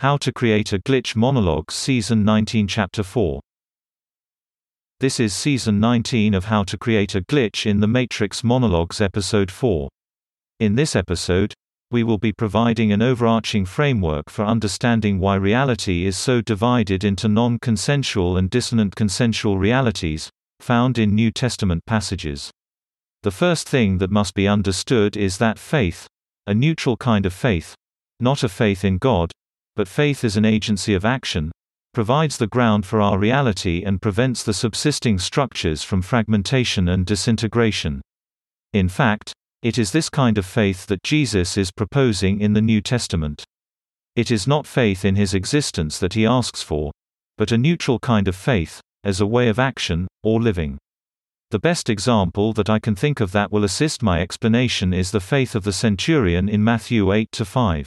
How to Create a Glitch Monologues Season 19 Chapter 4. This is Season 19 of How to Create a Glitch in the Matrix Monologues Episode 4. In this episode, we will be providing an overarching framework for understanding why reality is so divided into non-consensual and dissonant consensual realities, found in New Testament passages. The first thing that must be understood is that faith, a neutral kind of faith, not a faith in God, but faith is an agency of action, provides the ground for our reality and prevents the subsisting structures from fragmentation and disintegration. In fact, it is this kind of faith that Jesus is proposing in the New Testament. It is not faith in his existence that he asks for, but a neutral kind of faith, as a way of action, or living. The best example that I can think of that will assist my explanation is the faith of the centurion in Matthew 8:5.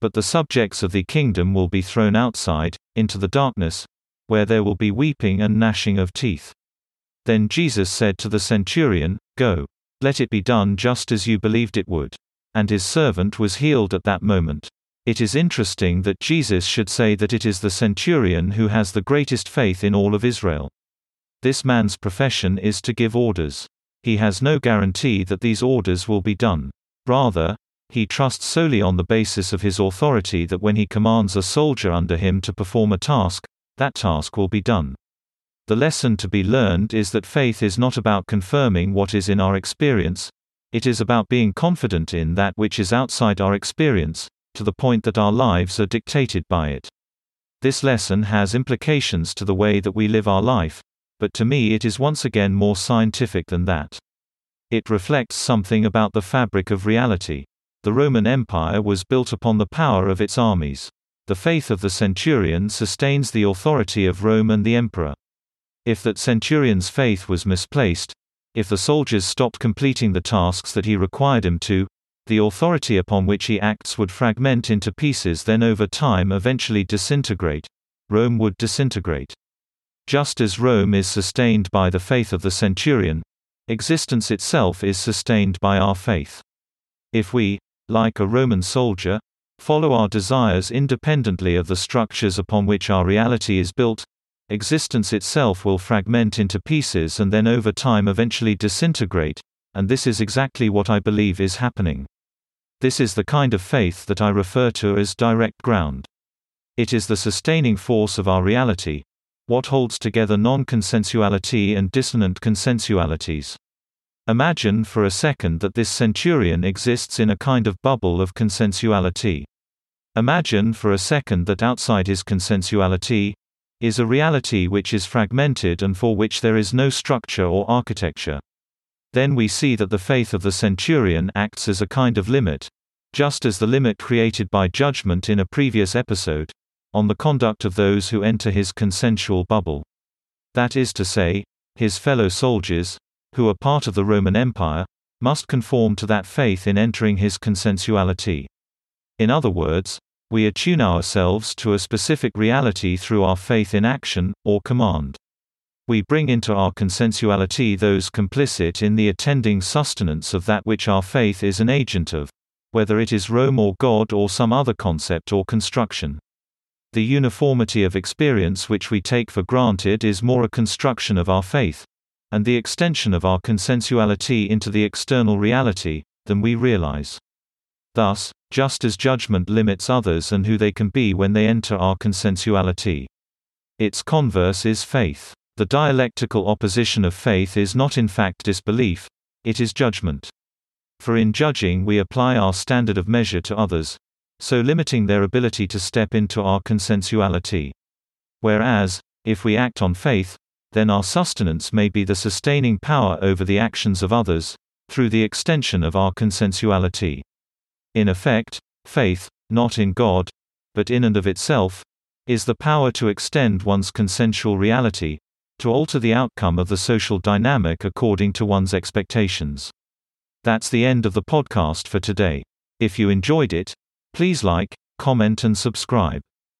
But the subjects of the kingdom will be thrown outside, into the darkness, where there will be weeping and gnashing of teeth." Then Jesus said to the centurion, "Go, let it be done just as you believed it would." And his servant was healed at that moment. It is interesting that Jesus should say that it is the centurion who has the greatest faith in all of Israel. This man's profession is to give orders. He has no guarantee that these orders will be done. Rather, he trusts solely on the basis of his authority that when he commands a soldier under him to perform a task, that task will be done. The lesson to be learned is that faith is not about confirming what is in our experience, it is about being confident in that which is outside our experience, to the point that our lives are dictated by it. This lesson has implications to the way that we live our life, but to me it is once again more scientific than that. It reflects something about the fabric of reality. The Roman Empire was built upon the power of its armies. The faith of the centurion sustains the authority of Rome and the emperor. If that centurion's faith was misplaced, if the soldiers stopped completing the tasks that he required him to, the authority upon which he acts would fragment into pieces, then over time eventually disintegrate. Rome would disintegrate. Just as Rome is sustained by the faith of the centurion, existence itself is sustained by our faith. If we, like a Roman soldier, follow our desires independently of the structures upon which our reality is built, existence itself will fragment into pieces and then over time eventually disintegrate, and this is exactly what I believe is happening. This is the kind of faith that I refer to as direct ground. It is the sustaining force of our reality, what holds together non-consensuality and dissonant consensualities. Imagine for a second that this centurion exists in a kind of bubble of consensuality. Imagine for a second that outside his consensuality is a reality which is fragmented and for which there is no structure or architecture. Then we see that the faith of the centurion acts as a kind of limit, just as the limit created by judgment in a previous episode, on the conduct of those who enter his consensual bubble. That is to say, his fellow soldiers, who are part of the Roman Empire, must conform to that faith in entering his consensuality. In other words, we attune ourselves to a specific reality through our faith in action, or command. We bring into our consensuality those complicit in the attending sustenance of that which our faith is an agent of, whether it is Rome or God or some other concept or construction. The uniformity of experience which we take for granted is more a construction of our faith, and the extension of our consensuality into the external reality, than we realize. Thus, just as judgment limits others and who they can be when they enter our consensuality, its converse is faith. The dialectical opposition of faith is not in fact disbelief, it is judgment. For in judging we apply our standard of measure to others, so limiting their ability to step into our consensuality. Whereas, if we act on faith, then our sustenance may be the sustaining power over the actions of others, through the extension of our consensuality. In effect, faith, not in God, but in and of itself, is the power to extend one's consensual reality, to alter the outcome of the social dynamic according to one's expectations. That's the end of the podcast for today. If you enjoyed it, please like, comment and subscribe.